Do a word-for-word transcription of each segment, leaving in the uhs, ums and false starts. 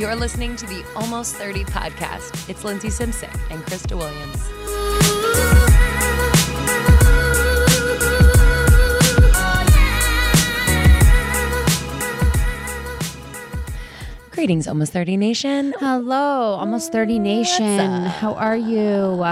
You're listening to the Almost thirty Podcast. It's Lindsay Simpson and Krista Williams. Greetings, Almost thirty Nation. Hello, Almost thirty Nation. How are you?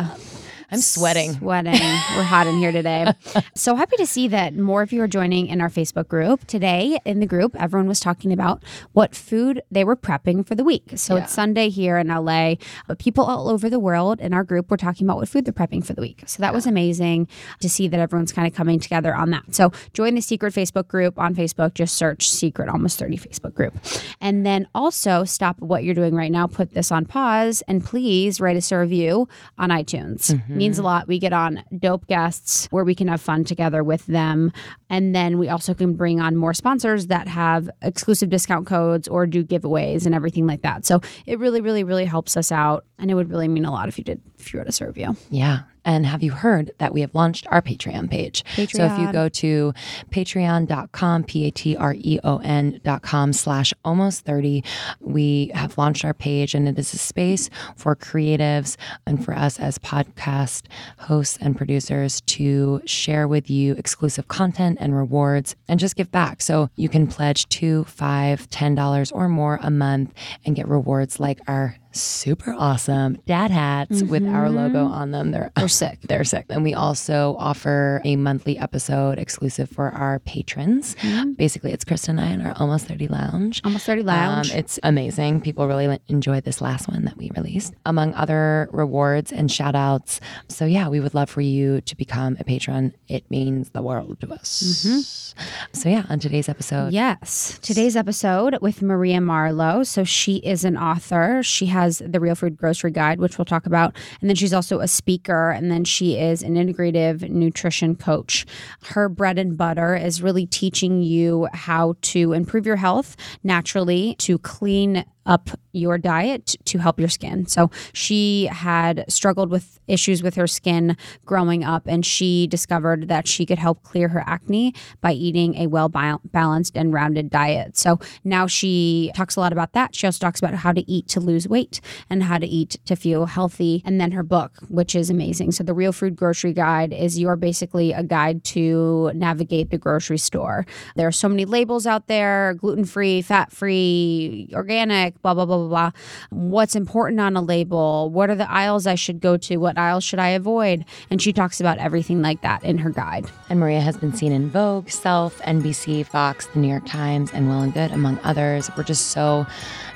I'm sweating. Sweating. We're hot in here today. So happy to see that more of you are joining in our Facebook group. Today in the group, everyone was talking about what food they were prepping for the week. So yeah. It's Sunday here in L A, but people all over the world in our group were talking about what food they're prepping for the week. So that yeah. was amazing to see that everyone's kind of coming together on that. So join the Secret Facebook group on Facebook. Just search Secret Almost thirty Facebook group. And then also stop what you're doing right now. Put this on pause and please write us a review on iTunes. Mm-hmm. Means a lot. We get on dope guests where we can have fun together with them. And then we also can bring on more sponsors that have exclusive discount codes or do giveaways and everything like that. So it really, really, really helps us out. And it would really mean a lot if you did, if you wrote us a review. Yeah. And have you heard that we have launched our Patreon page? Patreon. So if you go to patreon dot com, P A T R E O N dot com slash almost thirty, we have launched our page, and it is a space for creatives and for us as podcast hosts and producers to share with you exclusive content and rewards and just give back. So you can pledge two, five, ten dollars or more a month and get rewards like our super awesome dad hats mm-hmm. with our logo on them. They're, They're sick. They're sick. And we also offer a monthly episode exclusive for our patrons. Mm-hmm. Basically, it's Krista and I in our Almost thirty Lounge. Almost thirty Lounge. Um, it's amazing. People really enjoyed this last one that we released, among other rewards and shout outs. So yeah, we would love for you to become a patron. It means the world to us. Mm-hmm. So yeah, on today's episode. Yes. Today's episode with Maria Marlowe. So she is an author. She has has the Real Food Grocery Guide, which we'll talk about. And then she's also a speaker. And then she is an integrative nutrition coach. Her bread and butter is really teaching you how to improve your health naturally, to clean up your diet, to help your skin. So she had struggled with issues with her skin growing up, and she discovered that she could help clear her acne by eating a well-balanced and rounded diet. So now she talks a lot about that. She also talks about how to eat to lose weight and how to eat to feel healthy. And then her book, which is amazing. So the Real Food Grocery Guide is your basically a guide to navigate the grocery store. There are so many labels out there, gluten-free, fat-free, organic, blah, blah, blah, blah, blah. What's important on a label? What are the aisles I should go to? What aisles should I avoid? And she talks about everything like that in her guide. And Maria has been seen in Vogue, Self, N B C, Fox, The New York Times, and Well and Good, among others. We're just so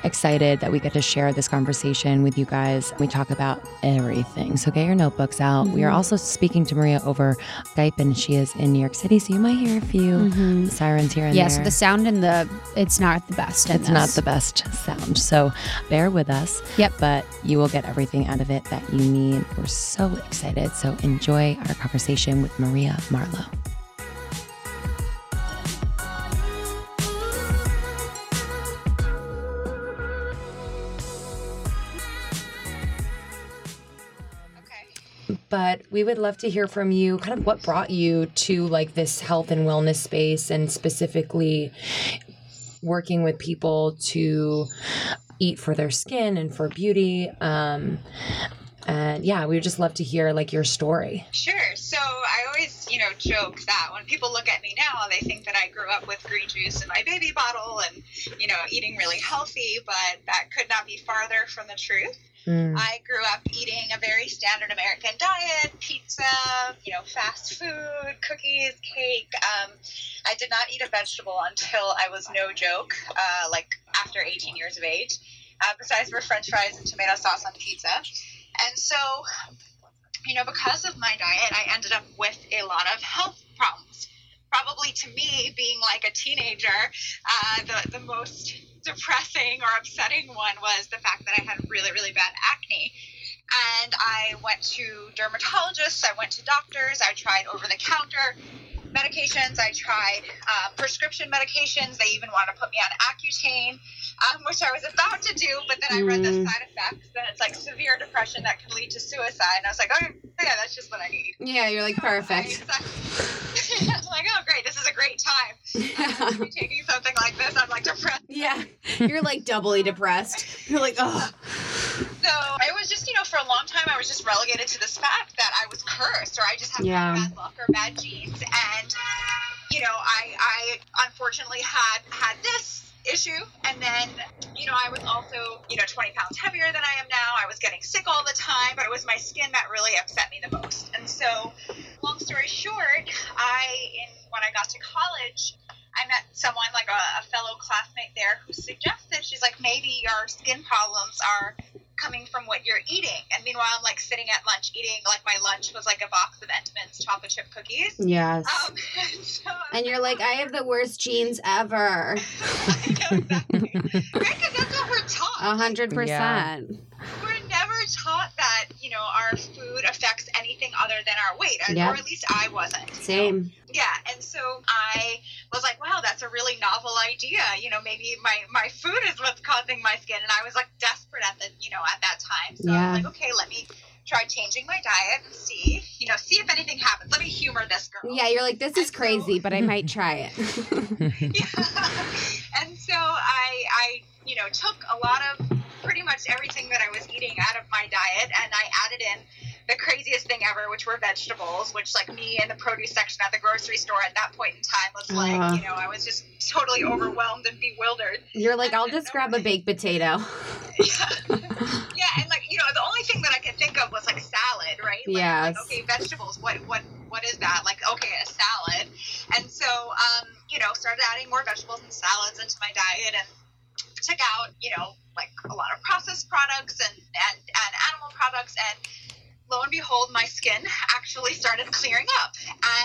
excited that we get to share this conversation with you guys. We talk about everything. So get your notebooks out. Mm-hmm. We are also speaking to Maria over Skype, and she is in New York City. So you might hear a few mm-hmm. sirens here and yeah, there. Yeah, so the sound and the, it's not the best. It's not the best sound. So bear with us, yep. but you will get everything out of it that you need. We're so excited. So enjoy our conversation with Maria Marlowe. But we would love to hear from you kind of what brought you to like this health and wellness space, and specifically working with people to eat for their skin and for beauty. Um, and yeah, we would just love to hear like your story. Sure. So I always, you know, joke that when people look at me now, they think that I grew up with green juice in my baby bottle and, you know, eating really healthy, but that could not be farther from the truth. Mm. I grew up eating a very standard American diet, pizza, you know, fast food, cookies, cake. Um, I did not eat a vegetable until I was no joke, uh, like after eighteen years of age, uh, besides for French fries and tomato sauce on pizza. And so, you know, because of my diet, I ended up with a lot of health problems. Probably to me, being like a teenager, uh, the, the most depressing or upsetting one was the fact that I had really, really bad acne. And I went to dermatologists, I went to doctors, I tried over-the-counter medications, I tried uh, prescription medications. They even wanted to put me on Accutane, um, which I was about to do, but then I read the side effects, and it's like severe depression that can lead to suicide. And I was like, oh, yeah, that's just what I need. Yeah, you're like, so perfect. I, I'm like, oh, great, this is a great time. Yeah. I'm taking something like this, I'm like depressed. Yeah, you're like doubly depressed. You're like, oh. So I was just, you know, for a long time, I was just relegated to this fact that I was cursed, or I just had yeah. bad luck or bad genes. And, you know, I, I unfortunately had, had this issue. And then, you know, I was also, you know, twenty pounds heavier than I am now. I was getting sick all the time, but it was my skin that really upset me the most. And so long story short, I, in when I got to college, I met someone, like a, a fellow classmate there, who suggested, she's like, maybe your skin problems are coming from what you're eating. And meanwhile, I'm like sitting at lunch eating, like my lunch was like a box of Entenmann's chocolate chip cookies. Yes. Um, and, so and you're like, like, I have the worst genes ever. I know, exactly. Right, because that's what we're taught. A hundred percent. We're never taught that, you know, our food affects anything other than our weight, yep. or at least I wasn't. Same. You know? Yeah, and so I was like, wow, that's a really novel idea. You know, maybe my, my food is what's causing my skin. And I was like desperate at the, you know, at that time. So yeah. I was like, okay, let me try changing my diet and see, you know, see if anything happens. Let me humor this girl. Yeah, you're like, this is and crazy, so, but I might try it. yeah. And so I, I, you know, took a lot of pretty much everything that I was eating out of my diet, and I added in the craziest thing ever, which were vegetables, which like me in the produce section at the grocery store at that point in time was like, uh, you know, I was just totally overwhelmed and bewildered. You're like, I'll just grab a baked potato. Yeah. Yeah. And like, you know, the only thing that I could think of was like a salad, right? Like, yeah. Like, okay, vegetables. What, what, what is that? Like, okay, a salad. And so, um, you know, started adding more vegetables and salads into my diet, and took out, you know, like a lot of processed products and, and, and animal products, and lo and behold, my skin actually started clearing up,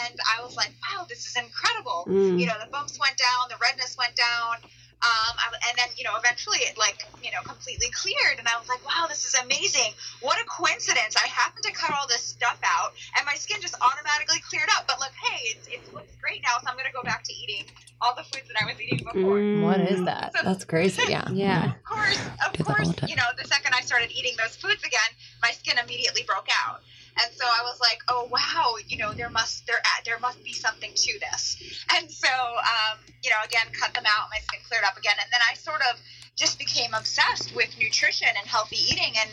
and I was like, wow, this is incredible. Mm. You know, the bumps went down, the redness went down, um, I, and then, you know, eventually it like, you know, completely cleared, and I was like, wow, this is amazing. What a coincidence. I happened to cut all this stuff out, and my skin just automatically cleared up, but look, hey, it's, it looks great now, so I'm going to go back to eating all the foods that I was eating before. Mm, what is that? So, that's crazy. Yeah. Yeah. Of course, of Get course, you know, the second I started eating those foods again, my skin immediately broke out. And so I was like, oh, wow, you know, there must, there, there must be something to this. And so, um, you know, again, cut them out, my skin cleared up again. And then I sort of just became obsessed with nutrition and healthy eating, and,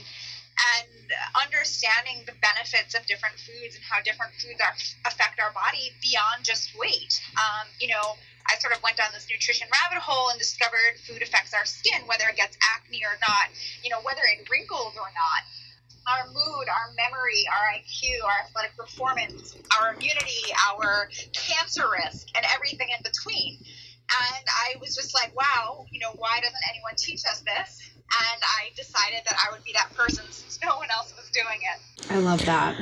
and understanding the benefits of different foods and how different foods are, affect our body beyond just weight. Um, you know, I sort of went down this nutrition rabbit hole and discovered food affects our skin, whether it gets acne or not, you know, whether it wrinkles or not, our mood, our memory, our I Q, our athletic performance, our immunity, our cancer risk, and everything in between. And I was just like, wow, you know, why doesn't anyone teach us this? And I decided that I would be that person since no one else was doing it. I love that.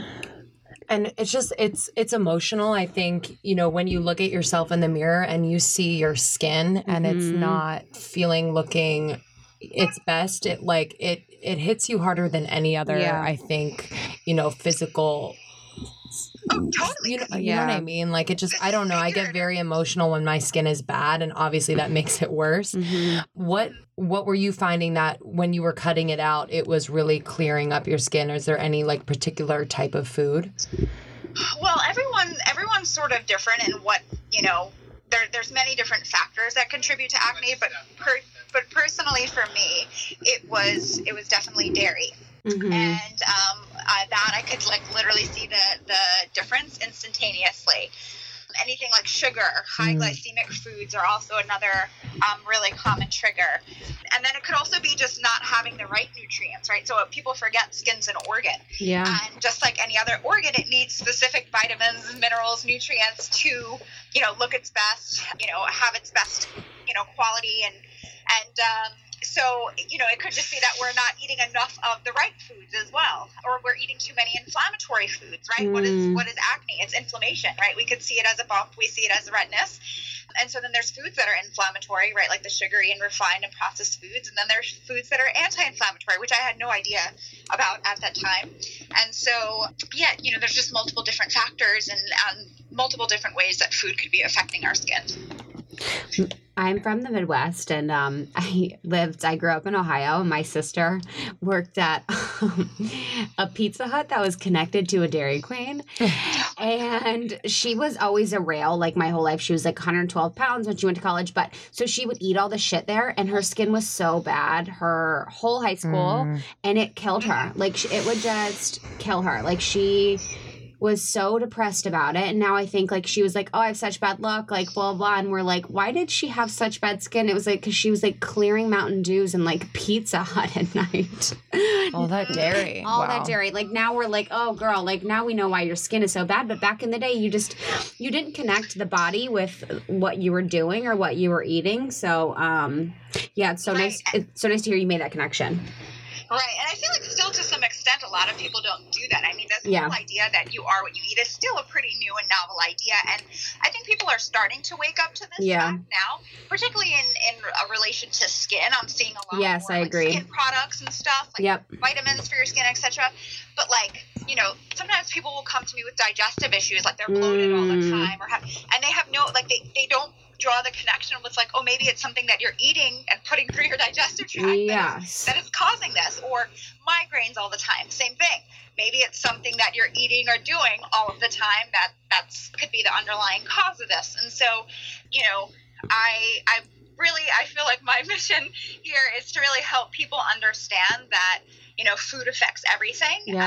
And it's just, it's, it's emotional. I think, you know, when you look at yourself in the mirror and you see your skin and mm-hmm. it's not feeling, looking its best, it like, it, it hits you harder than any other, yeah. I think, you know, physical, oh, totally. you know, yeah. you know what I mean? Like, it just, I don't know. I get very emotional when my skin is bad, and obviously that makes it worse. Mm-hmm. What, what were you finding that when you were cutting it out, it was really clearing up your skin? Is there any like particular type of food? Well, everyone, everyone's sort of different in what, you know, there, there's many different factors that contribute to acne, but per, but personally for me, it was, it was definitely dairy. Mm-hmm. And, um, uh, that I could like literally see the, the difference instantaneously. Anything like sugar or high glycemic foods are also another um, really common trigger. And then it could also be just not having the right nutrients, right? So people forget skin's an organ. Yeah. And just like any other organ, it needs specific vitamins, minerals, nutrients to, you know, look its best, you know, have its best, you know, quality. And, and, um, so, you know, it could just be that we're not eating enough of the right foods as well, or we're eating too many inflammatory foods, right? Mm. What is what is acne? It's inflammation, right? We could see it as a bump. We see it as redness. And so then there's foods that are inflammatory, right? Like the sugary and refined and processed foods. And then there's foods that are anti-inflammatory, which I had no idea about at that time. And so, yeah, you know, there's just multiple different factors and um, multiple different ways that food could be affecting our skin. I'm from the Midwest, and um, I lived, I grew up in Ohio, and my sister worked at um, a Pizza Hut that was connected to a Dairy Queen, and she was always a rail, like, my whole life. She was, like, one hundred twelve pounds when she went to college, but, so she would eat all the shit there, and her skin was so bad, her whole high school, mm. and it killed her. Like, it would just kill her. Like, she... was so depressed about it. And now I think, like, she was like, oh, I have such bad luck, like, blah, blah. And we're like, why did she have such bad skin? It was like, because she was, like, clearing Mountain Dews and, like, Pizza Hut at night. All that dairy. All wow. that dairy. Like, now we're like, oh, girl, like, now we know why your skin is so bad. But back in the day, you just, you didn't connect the body with what you were doing or what you were eating. So, um, yeah, it's so right. nice. It's so nice to hear you made that connection. Right, and I feel like still to some extent a lot of people don't do that. I mean, this yeah. whole idea that you are what you eat is still a pretty new and novel idea, and I think people are starting to wake up to this yeah. fact now, particularly in, in a relation to skin. I'm seeing a lot yes, more I like, agree. skin products and stuff, like yep. vitamins for your skin, et cetera. But, like, you know, sometimes people will come to me with digestive issues, like they're bloated mm. all the time, or have, and they have no, like, they, they don't draw the connection with, like, oh, maybe it's something that you're eating and putting through your digestive tract yes. that, is, that is causing this, or migraines all the time, same thing. Maybe it's something that you're eating or doing all of the time that that's could be the underlying cause of this. And so, you know, I I really, I feel like my mission here is to really help people understand that, you know, food affects everything. Yep.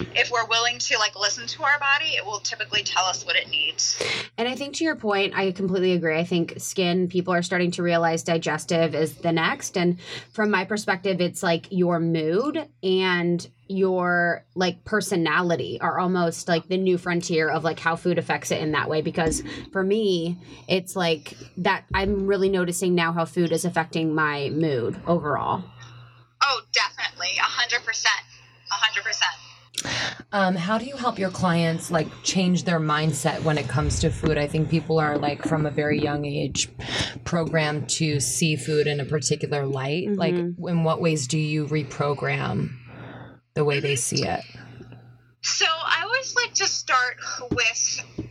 And if we're willing to, like, listen to our body, it will typically tell us what it needs. And I think to your point, I completely agree. I think skin, people are starting to realize digestive is the next. And from my perspective, it's like your mood and your, like, personality are almost like the new frontier of, like, how food affects it in that way. Because for me, it's like that I'm really noticing now how food is affecting my mood overall. Oh, definitely. A hundred percent. A hundred percent. Um, how do you help your clients, like, change their mindset when it comes to food? I think people are, like, from a very young age programmed to see food in a particular light. Mm-hmm. Like, in what ways do you reprogram the way they see it? So I always like to start with,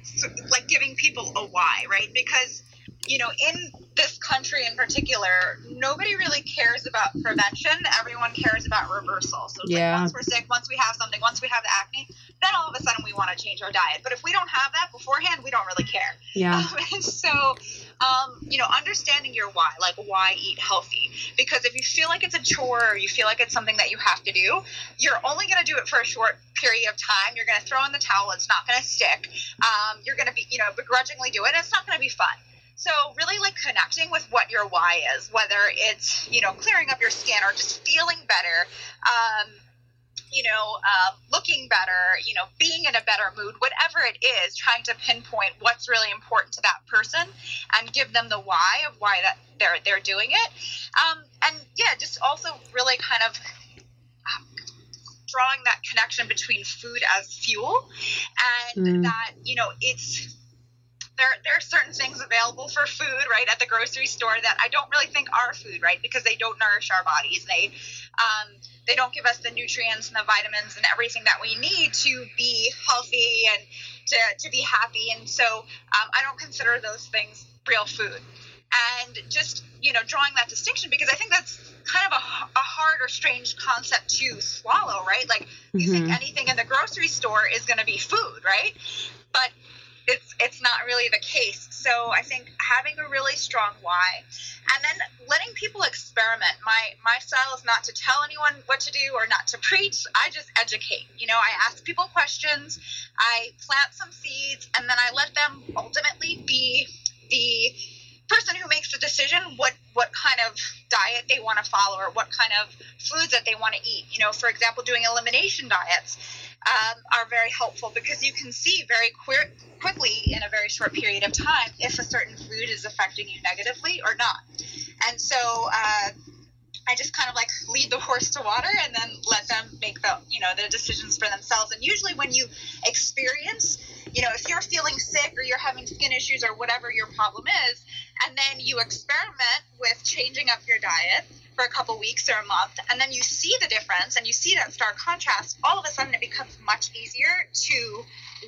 like, giving people a why, right? Because, you know, in this country in particular, nobody really cares about prevention. Everyone cares about reversal. So it's yeah. like once we're sick, once we have something, once we have the acne, then all of a sudden we want to change our diet. But if we don't have that beforehand, we don't really care. Yeah. Um, and so, um, you know, understanding your why, like, why eat healthy? Because if you feel like it's a chore or you feel like it's something that you have to do, you're only going to do it for a short period of time. You're going to throw in the towel. It's not going to stick. Um, you're going to be, you know, begrudgingly do it. It's not going to be fun. So really, like, connecting with what your why is, whether it's, you know, clearing up your skin or just feeling better, um, you know, um, looking better, you know, being in a better mood, whatever it is, trying to pinpoint what's really important to that person and give them the why of why that they're, they're doing it. Um, and yeah, just also really kind of drawing that connection between food as fuel and mm. that, you know, it's, There, there are certain things available for food, right, at the grocery store that I don't really think are food, right, because they don't nourish our bodies. They, um, they don't give us the nutrients and the vitamins and everything that we need to be healthy and to, to be happy. And so um, I don't consider those things real food. And just, you know, drawing that distinction, because I think that's kind of a, a hard or strange concept to swallow, right? Like, mm-hmm. you think anything in the grocery store is going to be food, right? But It's it's not really the case. So I think having a really strong why, and then letting people experiment. My my style is not to tell anyone what to do or not to preach. I just educate. You know, I ask people questions, I plant some seeds, and then I let them ultimately be the person who makes the decision what, what kind of diet they want to follow or what kind of foods that they want to eat. You know, for example, doing elimination diets. Um, are very helpful because you can see very queer, quickly in a very short period of time if a certain food is affecting you negatively or not. And so uh, I just kind of like lead the horse to water and then let them make the, you know, the decisions for themselves. And usually when you experience, you know, if you're feeling sick or you're having skin issues or whatever your problem is, and then you experiment with changing up your diet for a couple weeks or a month, and then you see the difference and you see that stark contrast, all of a sudden it becomes much easier to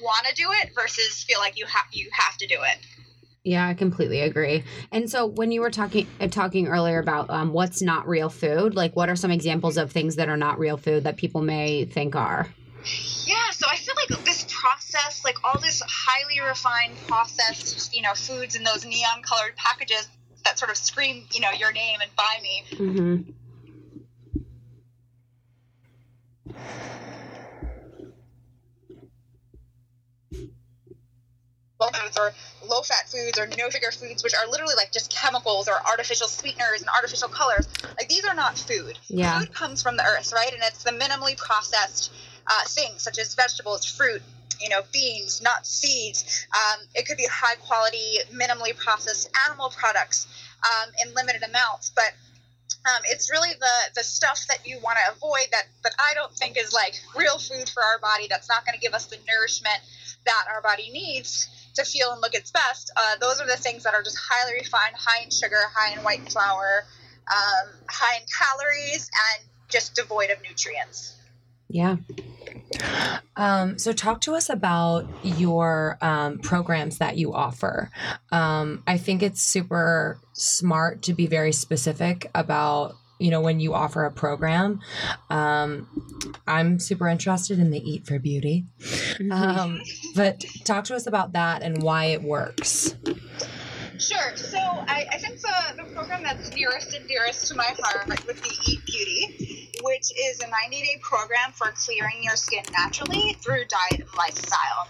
want to do it versus feel like you have you have to do it. Yeah, I completely agree. And so when you were talking uh, talking earlier about um, what's not real food, like what are some examples of things that are not real food that people may think are? Yeah, so I feel like this process, like all this highly refined processed, you know, foods in those neon colored packages that sort of scream, you know, your name and buy me. Mm-hmm. Or low-fat foods or no-sugar foods, which are literally like just chemicals or artificial sweeteners and artificial colors. Like, these are not food. Yeah. Food comes from the earth, right? And it's the minimally processed uh, things, such as vegetables, fruit, you know, beans, nuts, seeds. Um, it could be high-quality, minimally processed animal products um, in limited amounts. But um, it's really the, the stuff that you want to avoid that, that I don't think is, like, real food for our body that's not going to give us the nourishment that our body needs to feel and look its best. Uh, those are the things that are just highly refined, high in sugar, high in white flour, um, high in calories, and just devoid of nutrients. Yeah. Um, so talk to us about your um, programs that you offer. Um, I think it's super smart to be very specific about, you know, when you offer a program. um, I'm super interested in the Eat for Beauty. Um, but talk to us about that and why it works. Sure. So I, I think the, the program that's nearest and dearest to my heart would be Eat Beauty, which is a ninety-day program for clearing your skin naturally through diet and lifestyle.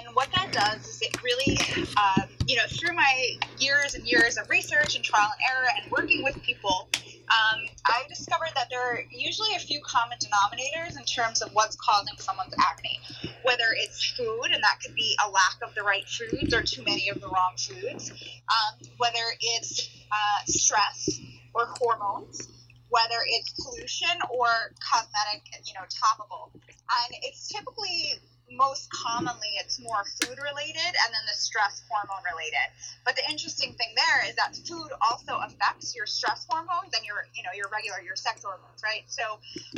And what that does is it really, um, you know, through my years and years of research and trial and error and working with people, um, I discovered that there are usually a few common denominators in terms of what's causing someone's acne, whether it's food, and that could be a lack of the right foods or too many of the wrong foods, um, whether it's uh, stress or hormones, whether it's pollution or cosmetic, you know, topical. And it's typically... most commonly, it's more food-related and then the stress hormone-related. But the interesting thing there is that food also affects your stress hormones and your, you know, your regular, your sex hormones, right? So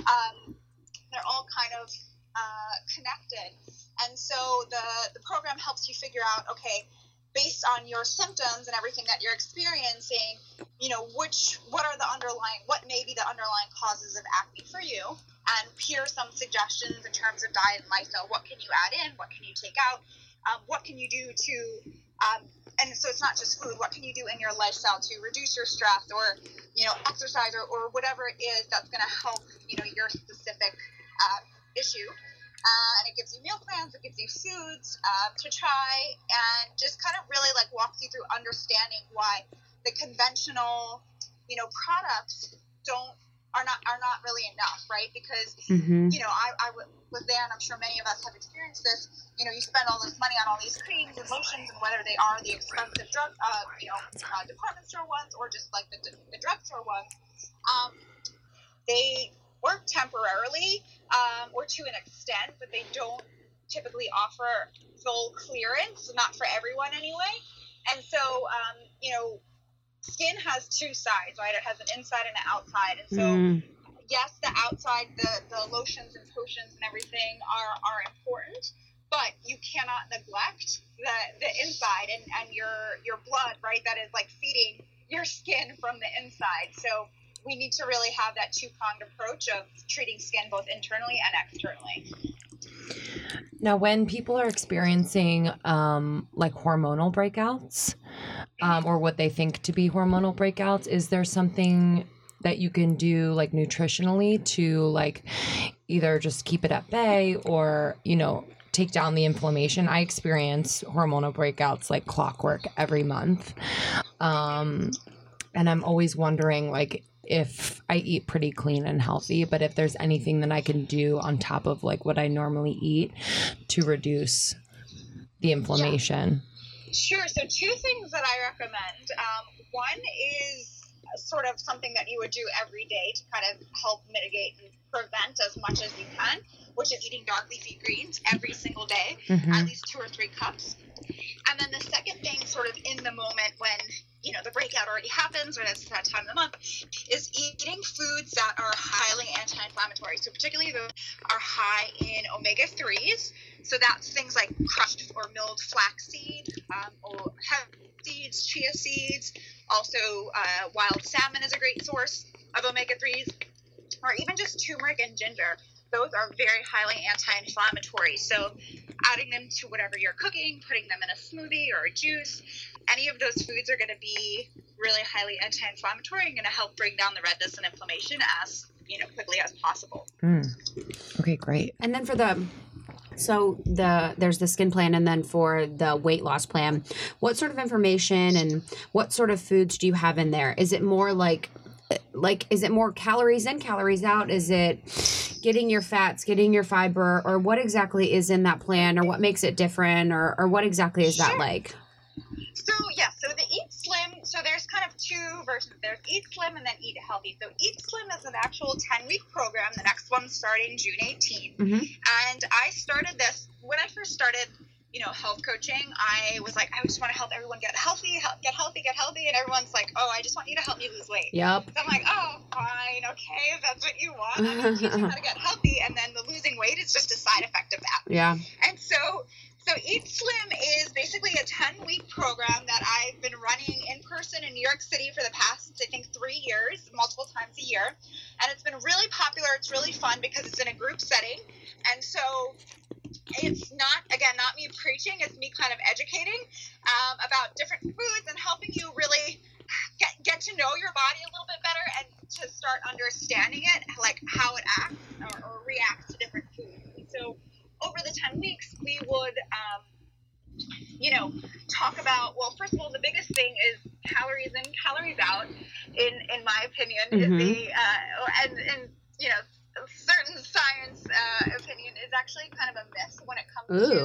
um, they're all kind of uh, connected. And so the, the program helps you figure out, okay, based on your symptoms and everything that you're experiencing, you know, which, what are the underlying, what may be the underlying causes of acne for you? And here are some suggestions in terms of diet and lifestyle. What can you add in? What can you take out? Um, what can you do to, um, and so it's not just food, what can you do in your lifestyle to reduce your stress or, you know, exercise or, or whatever it is that's going to help, you know, your specific uh, issue. Uh, and it gives you meal plans, it gives you foods um, to try, and just kind of really like walks you through understanding why the conventional, you know, products don't are not are not really enough, right? Because mm-hmm. you know, I, I was there, and I'm sure many of us have experienced this. You know, you spend all this money on all these creams and lotions, and whether they are the expensive drug, uh, you know, uh, department store ones or just like the the drugstore ones, um, they work temporarily um, or to an extent, but they don't typically offer full clearance, not for everyone anyway. And so, um, you know, skin has two sides, right? It has an inside and an outside. And so, mm. yes, the outside, the, the lotions and potions and everything are, are important, but you cannot neglect the, the inside and, and your, your blood, right? That is like feeding your skin from the inside. So we need to really have that two-pronged approach of treating skin both internally and externally. Now, when people are experiencing um, like hormonal breakouts um, or what they think to be hormonal breakouts, is there something that you can do like nutritionally to like either just keep it at bay or, you know, take down the inflammation? I experience hormonal breakouts like clockwork every month. Um, and I'm always wondering, like, if I eat pretty clean and healthy, but if there's anything that I can do on top of like what I normally eat to reduce the inflammation. Yeah. Sure. So two things that I recommend. Um, one is sort of something that you would do every day to kind of help mitigate and prevent as much as you can, which is eating dark leafy greens every single day, mm-hmm. at least two or three cups. And then the second thing, sort of in the moment when, you know, the breakout already happens or that's that time of the month, is eating foods that are highly anti-inflammatory. So particularly those are high in omega threes. So that's things like crushed or milled flaxseed, um, or hemp seeds, chia seeds. Also, uh, wild salmon is a great source of omega threes, or even just turmeric and ginger. Those are very highly anti-inflammatory. So adding them to whatever you're cooking, putting them in a smoothie or a juice, any of those foods are going to be really highly anti-inflammatory and going to help bring down the redness and inflammation as, you know, quickly as possible. Mm. Okay, great. And then for the, so the, there's the skin plan, and then for the weight loss plan, what sort of information and what sort of foods do you have in there? Is it more like, like, is it more calories in, calories out? Is it getting your fats, getting your fiber, or what exactly is in that plan, or what makes it different, or, or what exactly is sure. that like? So, yeah, so the Eat Slim, so there's kind of two versions. There's Eat Slim and then Eat Healthy. So Eat Slim is an actual ten-week program. The next one's starting June eighteenth. Mm-hmm. And I started this, when I first started, you know, health coaching, I was like, I just want to help everyone get healthy, get healthy, get healthy. And everyone's like, oh, I just want you to help me lose weight. Yep. So I'm like, oh, fine, okay, if that's what you want. I'm going to teach you how to get healthy. And then the losing weight is just a side effect of that. Yeah. And so... So Eat Slim is basically a ten-week program that I've been running in person in New York City for the past, I think, three years, multiple times a year. And it's been really popular. It's really fun because it's in a group setting. And so it's not, again, not me preaching. It's me kind of educating um, about different foods and helping you really get, get to know your body a little bit better and to start understanding it, like how it acts or, or reacts to different foods. And so over the ten weeks, we would, um, you know, talk about, well, first of all, the biggest thing is calories in, calories out, in, in my opinion, mm-hmm. is the, uh, and, and, you know, certain science uh, opinion is actually kind of a myth when it comes Ooh. to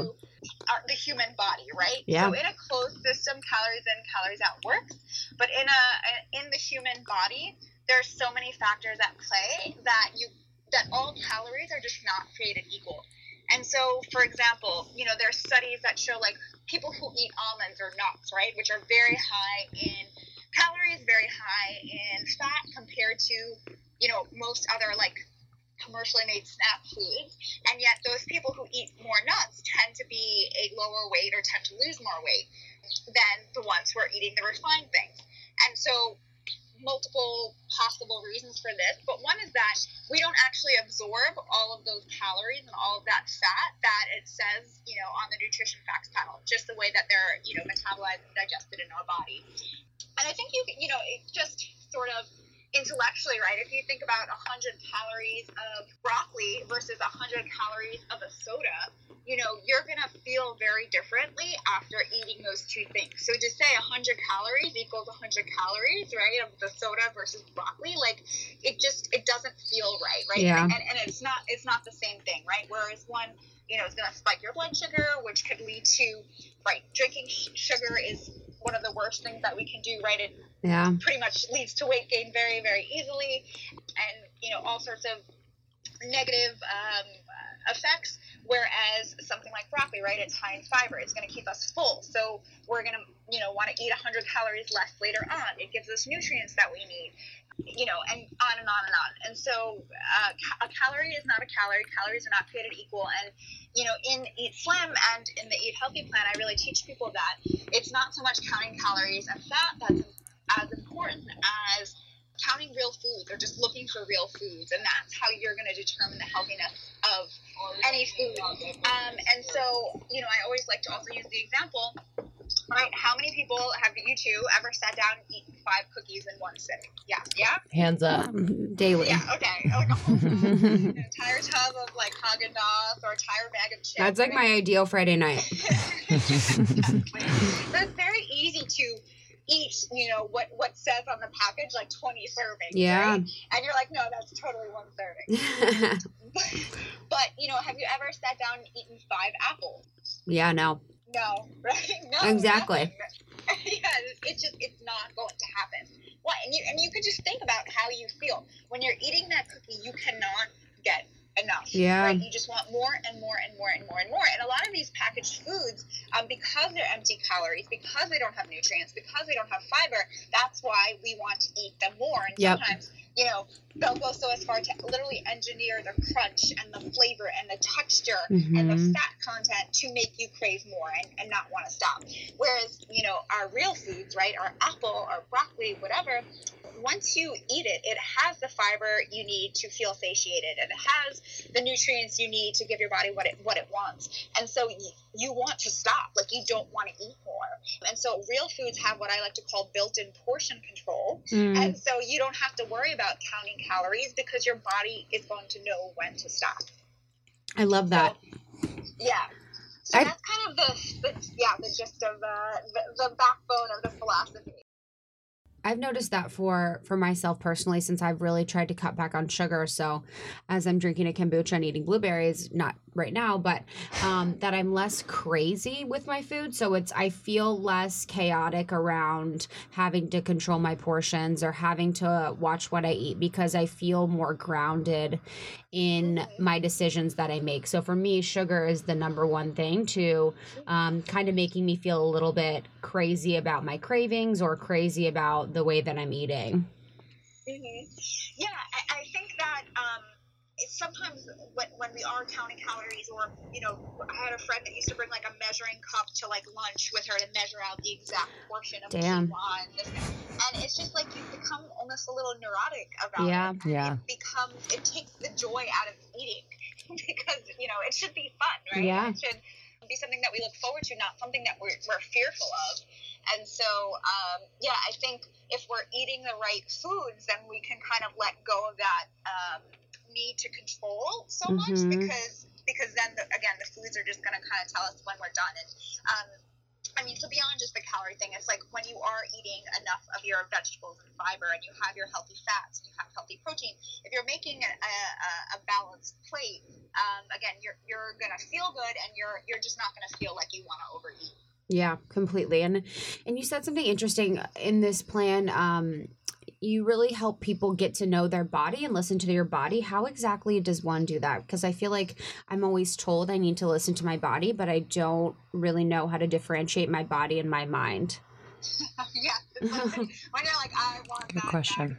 our, the human body, right? Yeah. So in a closed system, calories in, calories out works, but in a, in the human body, there's so many factors at play that you, that all calories are just not created equal. And so, for example, you know, there are studies that show, like, people who eat almonds or nuts, right, which are very high in calories, very high in fat compared to, you know, most other, like, commercially made snack foods. And yet those people who eat more nuts tend to be a lower weight or tend to lose more weight than the ones who are eating the refined things. And so multiple possible reasons for this, but one is that we don't actually absorb all of those calories and all of that fat that it says, you know, on the nutrition facts panel, just the way that they're, you know, metabolized and digested in our body. And I think you can, you know, it's just sort of intellectually, right? If you think about one hundred calories of broccoli versus one hundred calories of a soda, you know, you're going to feel very differently after eating those two things. So to say one hundred calories equals one hundred calories, right, of the soda versus broccoli, like, it just, it doesn't feel right, right? Yeah. And, and it's not, it's not the same thing, right? Whereas one, you know, is going to spike your blood sugar, which could lead to, right, drinking sugar is one of the worst things that we can do, right? It yeah. pretty much leads to weight gain very, very easily, and, you know, all sorts of negative um, effects, whereas something like broccoli, right, it's high in fiber. It's going to keep us full, so we're going to, you know, want to eat one hundred calories less later on. It gives us nutrients that we need, you know, and on and on and on. And so uh, a calorie is not a calorie. Calories are not created equal. And, you know, in Eat Slim and in the Eat Healthy plan, I really teach people that it's not so much counting calories and fat that's as important as counting real foods or just looking for real foods. And that's how you're going to determine the healthiness of any food. Um, and so, you know, I always like to also use the example, right? How many people have you two ever sat down and eaten five cookies in one sitting? Yeah. Yeah. Hands up. Um, daily. Yeah. Okay. Like a whole tub, an entire tub of like Hagen-Dazs or an entire bag of chips. That's like my ideal Friday night. Exactly. So it's very easy to eat, you know, what, what says on the package, like twenty servings. Yeah. Right? And you're like, no, that's totally one serving. But, you know, have you ever sat down and eaten five apples? Yeah, no. No, right? No. Exactly. Yeah, it's just, it's not going to happen. Why? And you, and you could just think about how you feel. When you're eating that cookie, you cannot get enough. Yeah. Right? You just want more and more and more and more and more. And a lot of these packaged foods, um, because they're empty calories, because they don't have nutrients, because they don't have fiber, that's why we want to eat them more. And yep. sometimes you know, they'll go so as far to literally engineer the crunch and the flavor and the texture mm-hmm. and the fat content to make you crave more and, and not want to stop. Whereas, you know, our real foods, right, our apple, our broccoli, whatever, once you eat it, it has the fiber you need to feel satiated, and it has the nutrients you need to give your body what it what it wants. And so you, you want to stop, like you don't want to eat more. And so real foods have what I like to call built-in portion control. Mm. And so you don't have to worry about counting calories because your body is going to know when to stop. I love that. So, yeah. So I, that's kind of the, the, yeah, the gist of uh, the, the backbone of the philosophy. I've noticed that for, for myself personally, since I've really tried to cut back on sugar. So as I'm drinking a kombucha and eating blueberries, not right now, but um, that I'm less crazy with my food. So it's, I feel less chaotic around having to control my portions or having to watch what I eat, because I feel more grounded in my decisions that I make. So for me, sugar is the number one thing to um, kind of making me feel a little bit crazy about my cravings or crazy about the way that I'm eating. Mm-hmm. Yeah, I, I think that um, it's sometimes when, when we are counting calories, or, you know, I had a friend that used to bring like a measuring cup to like lunch with her to measure out the exact portion of Damn. What you want. And it's just like you become almost a little neurotic about yeah. it. Yeah. It becomes, it takes the joy out of eating because, you know, it should be fun, right? Yeah. It should be something that we look forward to, not something that we're, we're fearful of. And so, um, yeah, I think if we're eating the right foods, then we can kind of let go of that um, need to control so mm-hmm. much, because because then, the, again, the foods are just going to kind of tell us when we're done. And um, I mean, so beyond just the calorie thing, it's like when you are eating enough of your vegetables and fiber and you have your healthy fats and you have healthy protein, if you're making a, a, a balanced plate, um, again, you're you're going to feel good and you're you're just not going to feel like you want to overeat. Yeah, completely. And and you said something interesting in this plan. Um, you really help people get to know their body and listen to their body. How exactly does one do that? Because I feel like I'm always told I need to listen to my body, but I don't really know how to differentiate my body and my mind. Yeah. When you're like, I want Good that question.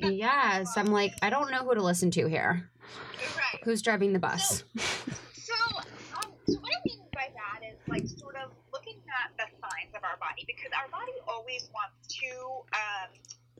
Yes. I'm like, I don't know who to listen to here. Right. Who's driving the bus? So, so, um, so what do you mean by that is like sort of looking at the signs of our body, because our body always wants to um,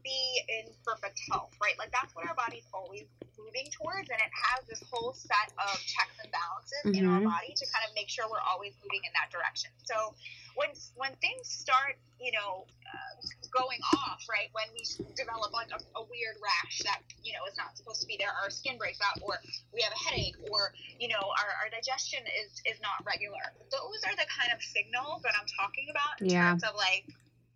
be in perfect health, right? Like that's what our body's always moving towards, and it has this whole set of checks and balances mm-hmm. in our body to kind of make sure we're always moving in that direction. So when when things start, you know, uh, going off, right, when we develop like a, a weird rash that, you know, is not supposed to be there, our skin breaks out, or we have a headache, or, you know, our, our digestion is, is not regular. Those are the kind of signals that I'm talking about in yeah. terms of like,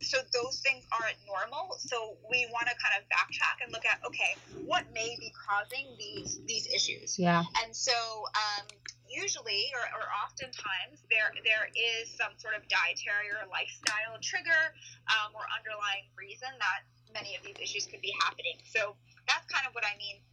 so those things aren't normal. So we want to kind of backtrack and look at, okay, what may be causing these these issues? Yeah. And so um, usually or, or oftentimes there there is some sort of dietary or lifestyle trigger um, or underlying reason that many of these issues could be happening. So that's kind of what I mean.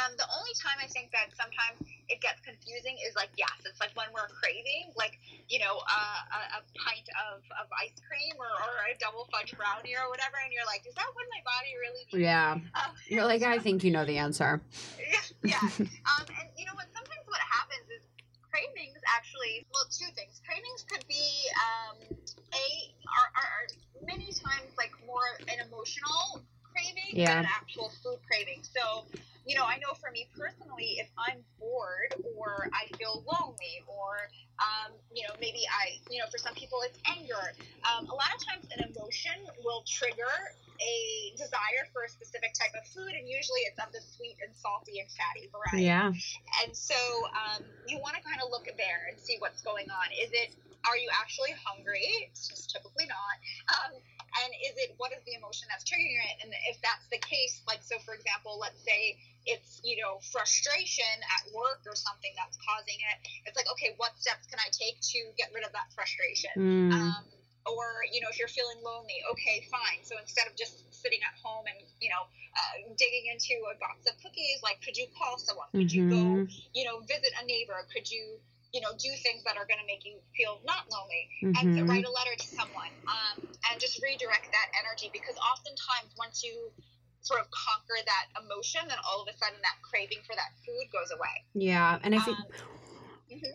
Um, the only time I think that sometimes it gets confusing is like, yes, it's like when we're craving, like, you know, uh, a, a pint of, of ice cream or, or a double fudge brownie or whatever. And you're like, is that what my body really needs? Yeah. Um, you're like, I think you know the answer. Yeah. yeah. um, and you know what, sometimes what happens is cravings actually, well, two things. Cravings could be, um, a, are, are, are many times like more an emotional craving yeah. than an actual food craving. So, you know, I know for me personally, if I'm bored or I feel lonely or, um, you know, maybe I, you know, for some people it's anger. Um, a lot of times an emotion will trigger a desire for a specific type of food, and usually it's of the sweet and salty and fatty variety. Yeah. And so um, you want to kind of look there and see what's going on. Is it, are you actually hungry? It's just typically not. Um, and is it, what is the emotion that's triggering it? And if that's the case, like, so for example, let's say it's, you know, frustration at work or something that's causing it. It's like, okay, what steps can I take to get rid of that frustration? Mm. Um, or, you know, if you're feeling lonely, okay, fine. So instead of just sitting at home and, you know, uh, digging into a box of cookies, like, could you call someone? Could mm-hmm. you go, you know, visit a neighbor? Could you, you know, do things that are going to make you feel not lonely mm-hmm. and to write a letter to someone um, and just redirect that energy? Because oftentimes once you sort of conquer that emotion, then all of a sudden that craving for that food goes away. Yeah. And I think um,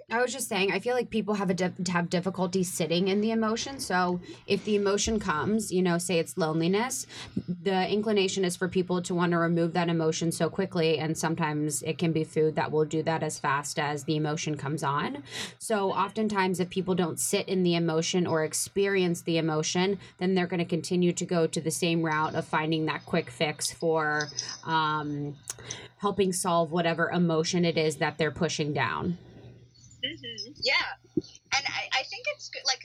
I was just saying, I feel like people have a di- have difficulty sitting in the emotion. So if the emotion comes, you know, say it's loneliness, the inclination is for people to want to remove that emotion so quickly. And sometimes it can be food that will do that as fast as the emotion comes on. So oftentimes if people don't sit in the emotion or experience the emotion, then they're going to continue to go to the same route of finding that quick fix for um, helping solve whatever emotion it is that they're pushing down. Mm-hmm. Yeah. And I, I think it's good. Like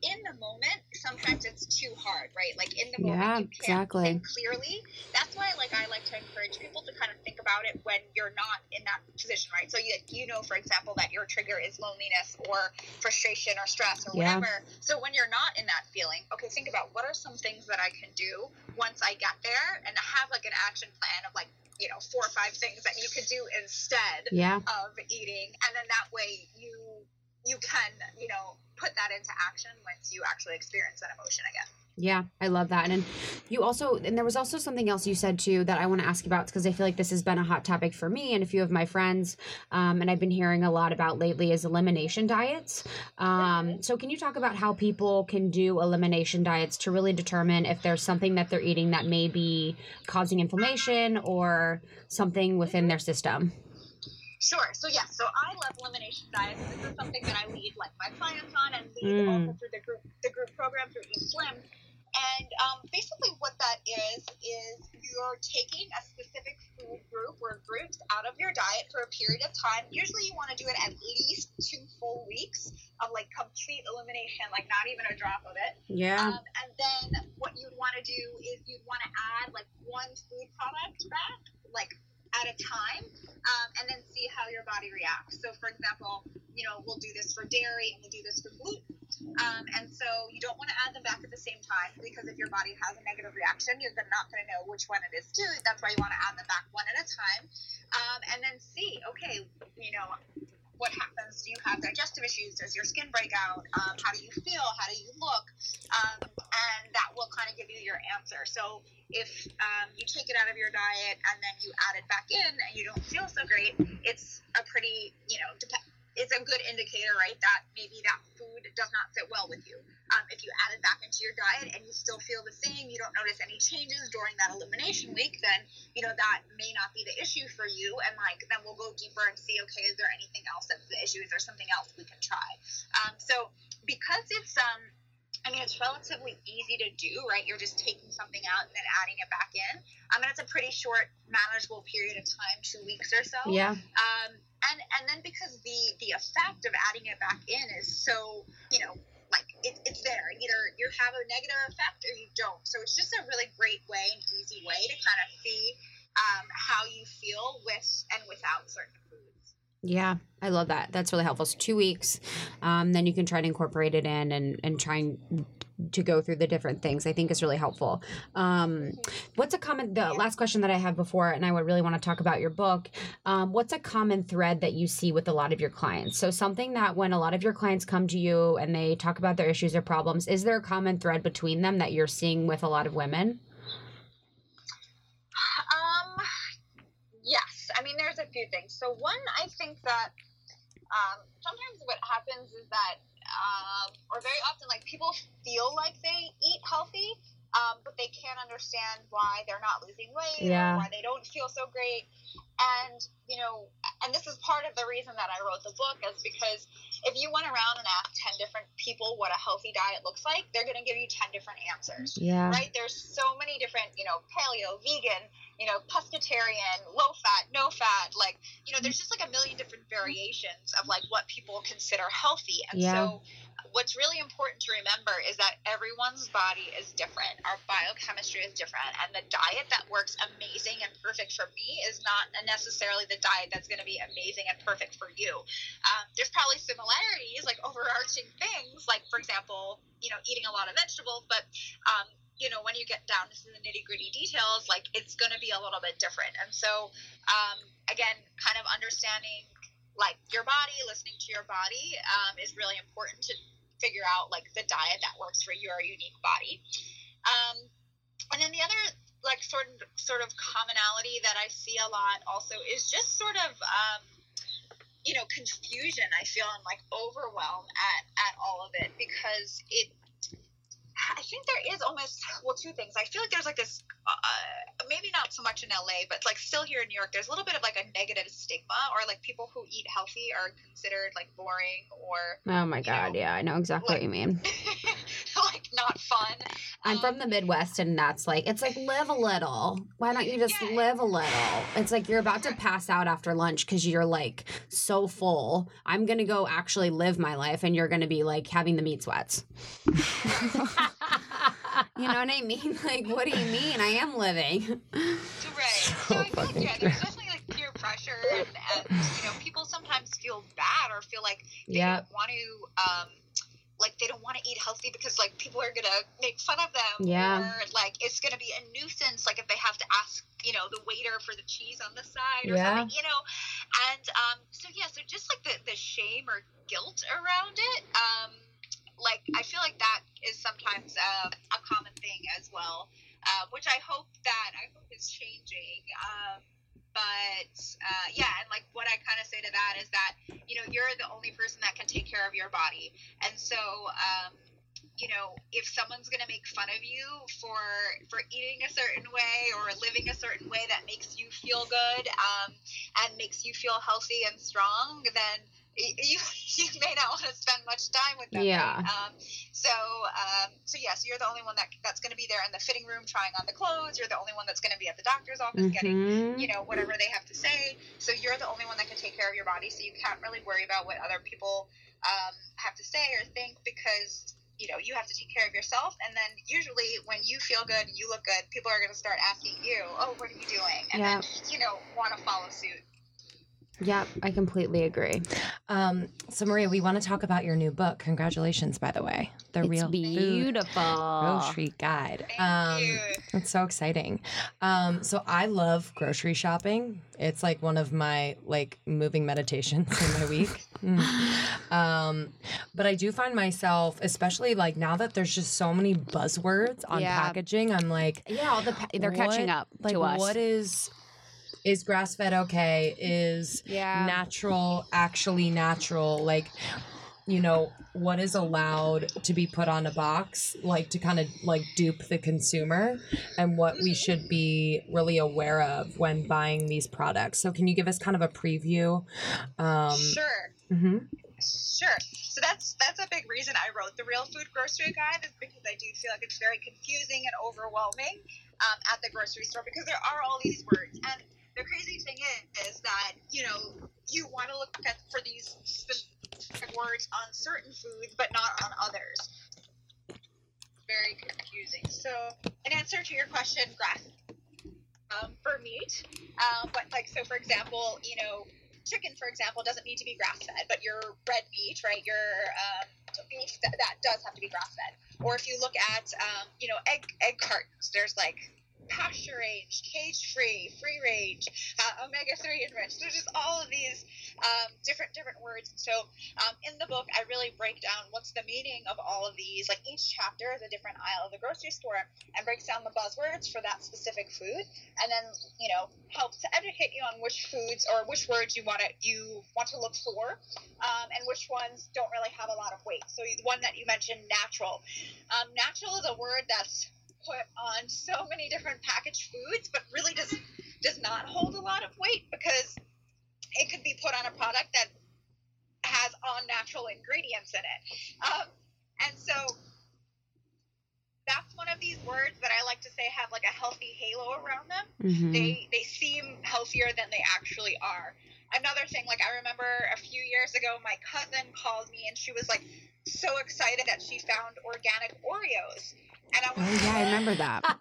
in the moment, sometimes it's too hard, right? Like in the moment, yeah, you can't exactly. think clearly. That's why like I like to encourage people to kind of think about it when you're not in that position, right? So you, you know, for example, that your trigger is loneliness or frustration or stress or yeah. whatever. So when you're not in that feeling, okay, think about what are some things that I can do once I get there, and have like an action plan of like, you know, four or five things that you could do instead yeah. of eating. And then that way you, you can, you know, put that into action once you actually experience that emotion again. Yeah, I love that. And, and you also, and there was also something else you said too that I want to ask about, because I feel like this has been a hot topic for me and a few of my friends, um, and I've been hearing a lot about lately, is elimination diets. Um, so can you talk about how people can do elimination diets to really determine if there's something that they're eating that may be causing inflammation or something within their system? Sure. So, yes. Yeah, so I love elimination diets. This is something that I lead like my clients on, and lead mm. also through the group, the group program through Eat Slim. And um, basically what that is, is you're taking a specific food group or groups out of your diet for a period of time. Usually you want to do it at least two full weeks of like complete elimination, like not even a drop of it. Yeah. Um, and then what you'd want to do is you'd want to add like one food product back, like at a time, um, and then see how your body reacts. So for example, you know, we'll do this for dairy and we'll do this for gluten. Um, and so you don't want to add them back at the same time, because if your body has a negative reaction, you're not going to know which one it is to. That's why you want to add them back one at a time. Um, and then see, okay, you know, what happens? Do you have digestive issues? Does your skin break out? Um, how do you feel? How do you look? Um, and that will kind of give you your answer. So if um, you take it out of your diet and then you add it back in and you don't feel so great, it's a pretty, you know, dependent. It's a good indicator, right, that maybe that food does not fit well with you. Um, if you add it back into your diet and you still feel the same, you don't notice any changes during that elimination week, then, you know, that may not be the issue for you. And, like, then we'll go deeper and see, okay, is there anything else that's the issue? Is there something else we can try? Um, so because it's, um, I mean, it's relatively easy to do, right? You're just taking something out and then adding it back in. I mean, it's a pretty short, manageable period of time, two weeks or so. Yeah. Um, And and then because the, the effect of adding it back in is so, you know, like it, it's there. Either you have a negative effect or you don't. So it's just a really great way, an easy way to kind of see um, how you feel with and without certain foods. Yeah, I love that. That's really helpful. So two weeks, um, then you can try to incorporate it in and, and try and to go through the different things, I think is really helpful. Um, what's a common, the last question that I have before, and I would really want to talk about your book. Um, what's a common thread that you see with a lot of your clients? So something that when a lot of your clients come to you and they talk about their issues or problems, is there a common thread between them that you're seeing with a lot of women? Um, yes. I mean, there's a few things. So one, I think that um, sometimes what happens is that Um, or very often, like, people feel like they eat healthy, um, but they can't understand why they're not losing weight yeah. or why they don't feel so great. And, you know, and this is part of the reason that I wrote the book, is because if you went around and asked ten different people what a healthy diet looks like, they're going to give you ten different answers, yeah. right? There's so many different, you know, paleo, vegan, you know, pescatarian, low fat, no fat, like, you know, there's just like a million different variations of like what people consider healthy. And yeah. so what's really important to remember is that everyone's body is different. Our biochemistry is different. And the diet that works amazing and perfect for me is not necessarily the diet that's going to be amazing and perfect for you. Um, there's probably similarities, like overarching things, like, for example, you know, eating a lot of vegetables, but, um, you know, when you get down to the nitty gritty details, like it's going to be a little bit different. And so, um, again, kind of understanding like your body, listening to your body, um, is really important to figure out like the diet that works for your unique body. Um, and then the other like sort of sort of commonality that I see a lot also is just sort of um, you know, confusion, I feel, and like overwhelm at, at all of it, because it, I think there is almost, well, two things. I feel like there's like this, uh, maybe not so much in L A, but like still here in New York, there's a little bit of like a negative stigma, or like people who eat healthy are considered like boring or. Oh my God. You know, yeah. I know exactly like, what you mean. Like not fun. I'm um, from the Midwest, and that's like, it's like, live a little. Why don't you just yeah. live a little? It's like, you're about to pass out after lunch because you're like so full. I'm going to go actually live my life, and you're going to be like having the meat sweats. You know what I mean? Like, what do you mean? I am living. Right. So, so I feel like, yeah, there's definitely like peer pressure, and, and you know, people sometimes feel bad or feel like they yep. don't want to, um, like they don't want to eat healthy because like people are gonna make fun of them, yeah. or like it's gonna be a nuisance, like if they have to ask, you know, the waiter for the cheese on the side or yeah. something, you know. And um, so yeah, so just like the the shame or guilt around it. Um, Like, I feel like that is sometimes uh, a common thing as well, uh, which I hope that, I hope is changing. Um, but, uh, yeah, and, like, what I kind of say to that is that, you know, you're the only person that can take care of your body. And so, um, you know, if someone's going to make fun of you for for eating a certain way or living a certain way that makes you feel good, um, and makes you feel healthy and strong, then You, you may not want to spend much time with them. Yeah. Right? Um, so, um, so yes, yeah, so you're the only one that that's going to be there in the fitting room trying on the clothes. You're the only one that's going to be at the doctor's office mm-hmm. getting, you know, whatever they have to say. So you're the only one that can take care of your body. So you can't really worry about what other people um, have to say or think, because, you know, you have to take care of yourself. And then usually when you feel good and you look good, people are going to start asking you, oh, what are you doing? And yeah. then, you know, want to follow suit. Yeah, I completely agree. Um, so, Maria, we want to talk about your new book. Congratulations, by the way. The Real Food Grocery Guide. Thank um, you. It's so exciting. Um, so I love grocery shopping. It's like one of my like moving meditations in my week. Mm. Um, but I do find myself, especially like now that there's just so many buzzwords on yeah. packaging, I'm like, yeah, all the pa- they're what, catching up like, to us. What is... Is grass-fed okay? Is yeah. natural actually natural? Like, you know, what is allowed to be put on a box, like to kind of like dupe the consumer, and what we should be really aware of when buying these products. So can you give us kind of a preview? Um, sure. Mm-hmm. Sure. So that's that's a big reason I wrote the Real Food Grocery Guide, is because I do feel like it's very confusing and overwhelming um, at the grocery store, because there are all these words. And the crazy thing is, is that, you know, you want to look at for these specific words on certain foods, but not on others. Very confusing. So in answer to your question, grass um, for meat, um, but like, so for example, you know, chicken, for example, doesn't need to be grass-fed, but your red meat, right, your um, beef, that, that does have to be grass-fed. Or if you look at, um, you know, egg egg cartons, there's like pasture range, cage-free, free-range, uh, omega three enriched. There's just all of these um, different different words. And so um, in the book, I really break down what's the meaning of all of these. Like, each chapter is a different aisle of the grocery store and breaks down the buzzwords for that specific food, and then, you know, helps to educate you on which foods or which words you want to you want to look for, um, and which ones don't really have a lot of weight. So the one that you mentioned, natural. Um, natural is a word that's put on so many different packaged foods, but really does does not hold a lot of weight, because it could be put on a product that has all natural ingredients in it. Um, and so that's one of these words that I like to say have like a healthy halo around them. Mm-hmm. They they seem healthier than they actually are. Another thing, like I remember a few years ago, my cousin called me and she was like so excited that she found organic Oreos. And I was oh, like, yeah, I remember that.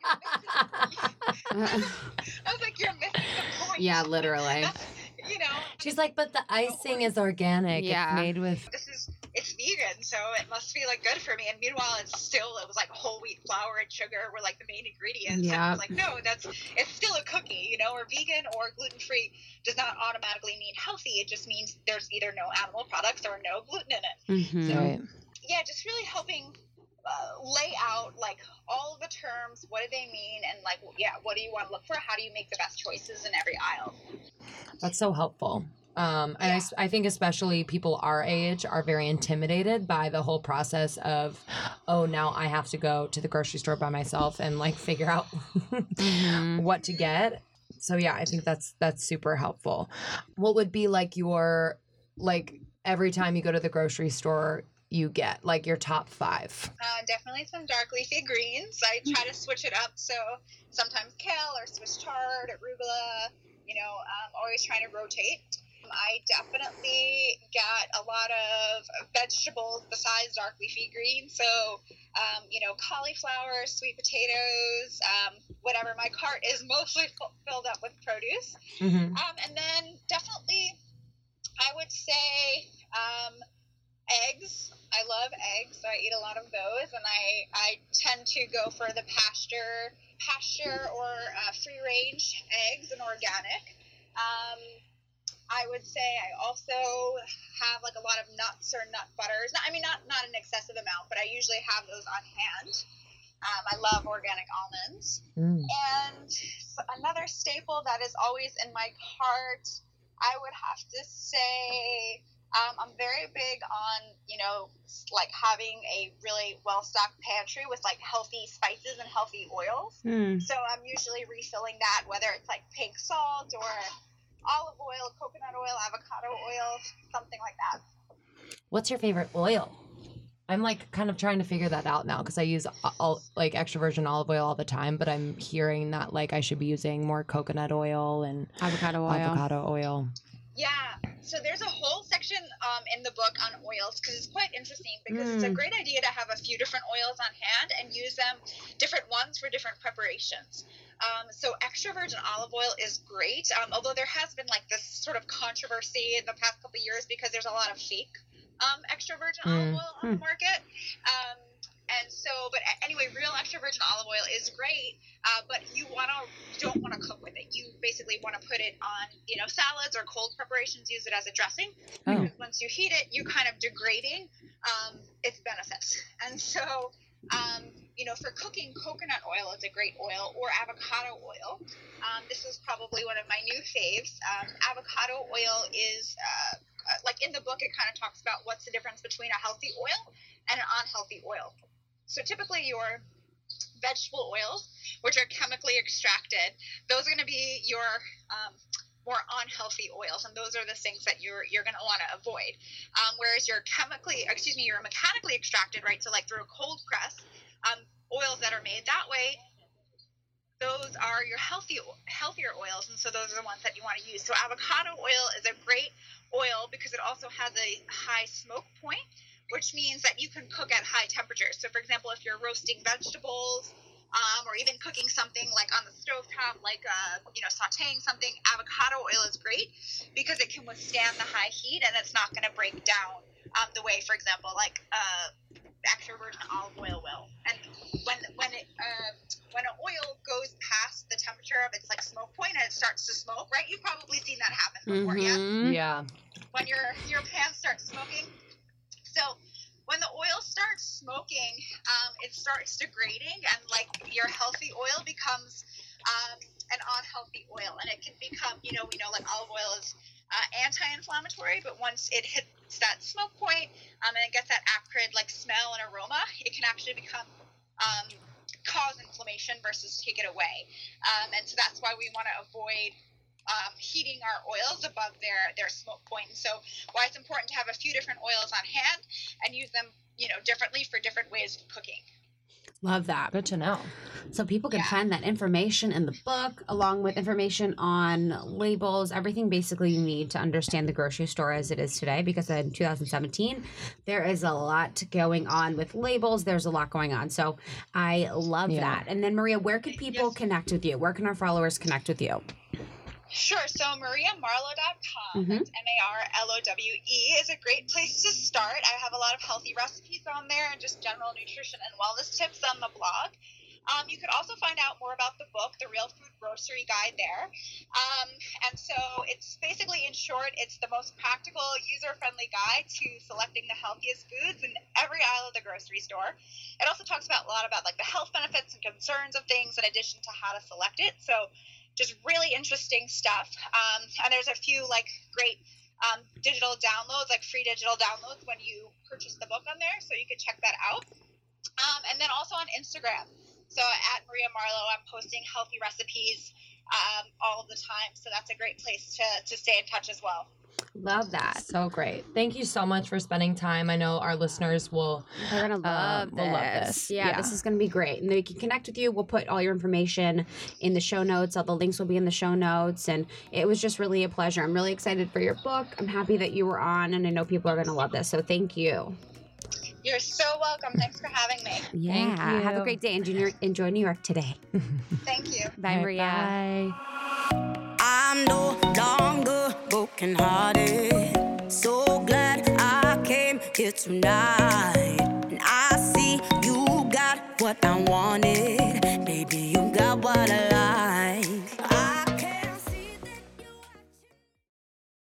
I was like, you're missing the point. Yeah, literally. You know, she's like, but the icing is organic. Yeah. It's made with. This is, it's vegan, so it must be like good for me. And meanwhile, it's still, it was like whole wheat flour and sugar were like the main ingredients. Yeah. And I was like, no, that's, it's still a cookie, you know, or vegan or gluten-free does not automatically mean healthy. It just means there's either no animal products or no gluten in it. Mm-hmm. So, right. Yeah, just really helping uh, lay out like all the terms, what do they mean, and like, yeah, what do you want to look for? How do you make the best choices in every aisle? That's so helpful. Um, yeah. And I, I think especially people our age are very intimidated by the whole process of, oh, now I have to go to the grocery store by myself and like figure out mm-hmm. what to get. So yeah, I think that's, that's super helpful. What would be like your, like every time you go to the grocery store, you get like your top five? Uh, definitely some dark leafy greens. I try to switch it up. So sometimes kale or Swiss chard, arugula, you know, I'm always trying to rotate. I definitely got a lot of vegetables besides dark leafy greens. So, um, you know, cauliflower, sweet potatoes, um, whatever. My cart is mostly f- filled up with produce. Mm-hmm. Um, and then definitely, I would say um, eggs. I love eggs, so I eat a lot of those. And I, I tend to go for the pasture, pasture or uh, free-range eggs and organic. Um I would say I also have like a lot of nuts or nut butters. I mean, not, not an excessive amount, but I usually have those on hand. Um, I love organic almonds. Mm. And another staple that is always in my cart, I would have to say um, I'm very big on, you know, like having a really well-stocked pantry with like healthy spices and healthy oils. Mm. So I'm usually refilling that, whether it's like pink salt or olive oil, coconut oil, avocado oil, something like that. What's your favorite oil? I'm like kind of trying to figure that out now because I use all, like extra virgin olive oil all the time, but I'm hearing that like I should be using more coconut oil and avocado oil. Avocado oil. Yeah. So there's a whole section um, in the book on oils because it's quite interesting because mm. it's a great idea to have a few different oils on hand and use them, different ones for different preparations. Um, so extra virgin olive oil is great, um, although there has been like this sort of controversy in the past couple of years because there's a lot of fake um, extra virgin mm. olive oil on mm. the market. Um, and so, but anyway, real extra virgin olive oil is great, uh, but you want to, you don't want to cook with it. You basically want to put it on, you know, salads or cold preparations, use it as a dressing. Oh. Because once you heat it, you're kind of degrading um, its benefits. And so... Um, you know, for cooking, coconut oil is a great oil, or avocado oil. Um, this is probably one of my new faves. Um, avocado oil is, uh, like in the book, it kind of talks about what's the difference between a healthy oil and an unhealthy oil. So typically your vegetable oils, which are chemically extracted, those are going to be your um, more unhealthy oils, and those are the things that you're you're going to want to avoid. Um, whereas your chemically, excuse me, your mechanically extracted, right? So like through a cold press, um, oils that are made that way, those are your healthy healthier oils, and so those are the ones that you want to use. So avocado oil is a great oil because it also has a high smoke point, which means that you can cook at high temperatures. So for example, if you're roasting vegetables, Um, or even cooking something like on the stovetop, like, uh, you know, sauteing something, avocado oil is great because it can withstand the high heat and it's not going to break down um, the way, for example, like uh, extra virgin olive oil will. And when when it, uh, when an oil goes past the temperature of its like smoke point and it starts to smoke, right? You've probably seen that happen before, mm-hmm. yeah? Yeah. When your, your pan starts smoking. So... when the oil starts smoking, um, it starts degrading, and like your healthy oil becomes um, an unhealthy oil, and it can become, you know, we know like olive oil is uh, anti-inflammatory, but once it hits that smoke point um, and it gets that acrid like smell and aroma, it can actually become um, cause inflammation versus take it away, um, and so that's why we want to avoid. Um, heating our oils above their, their smoke point. And so why it's important to have a few different oils on hand and use them, you know, differently for different ways of cooking. Love that. Good to know. So people can yeah. find that information in the book, along with information on labels, everything basically you need to understand the grocery store as it is today, because in two thousand seventeen, there is a lot going on with labels. There's a lot going on. So I love yeah. that. And then Maria, where can people yes. connect with you? Where can our followers connect with you? Sure. So maria marlowe dot com, mm-hmm. that's M A R L O W E, is a great place to start. I have a lot of healthy recipes on there and just general nutrition and wellness tips on the blog. Um, you could also find out more about the book, The Real Food Grocery Guide, there. Um, and so it's basically, in short, it's the most practical, user-friendly guide to selecting the healthiest foods in every aisle of the grocery store. It also talks about a lot about like the health benefits and concerns of things in addition to how to select it. So just really interesting stuff. Um, and there's a few like great um, digital downloads, like free digital downloads when you purchase the book on there. So you could check that out. Um, and then also on Instagram. So at Maria Marlowe, I'm posting healthy recipes um, all the time. So that's a great place to, to stay in touch as well. Love that. So great. Thank you so much for spending time. I know our listeners will, They're gonna love, um, this. will love this. Yeah, yeah, this is going to be great. And they can connect with you. We'll put all your information in the show notes. All the links will be in the show notes. And it was just really a pleasure. I'm really excited for your book. I'm happy that you were on, and I know people are going to love this. So thank you. You're so welcome. Thanks for having me. Yeah. Thank you. Have a great day. Enjoy, enjoy New York today. Thank you. Bye, right, Maria. Bye. I'm no longer brokenhearted. So glad I came here tonight. And I see you got what I wanted. Baby, you got what I like.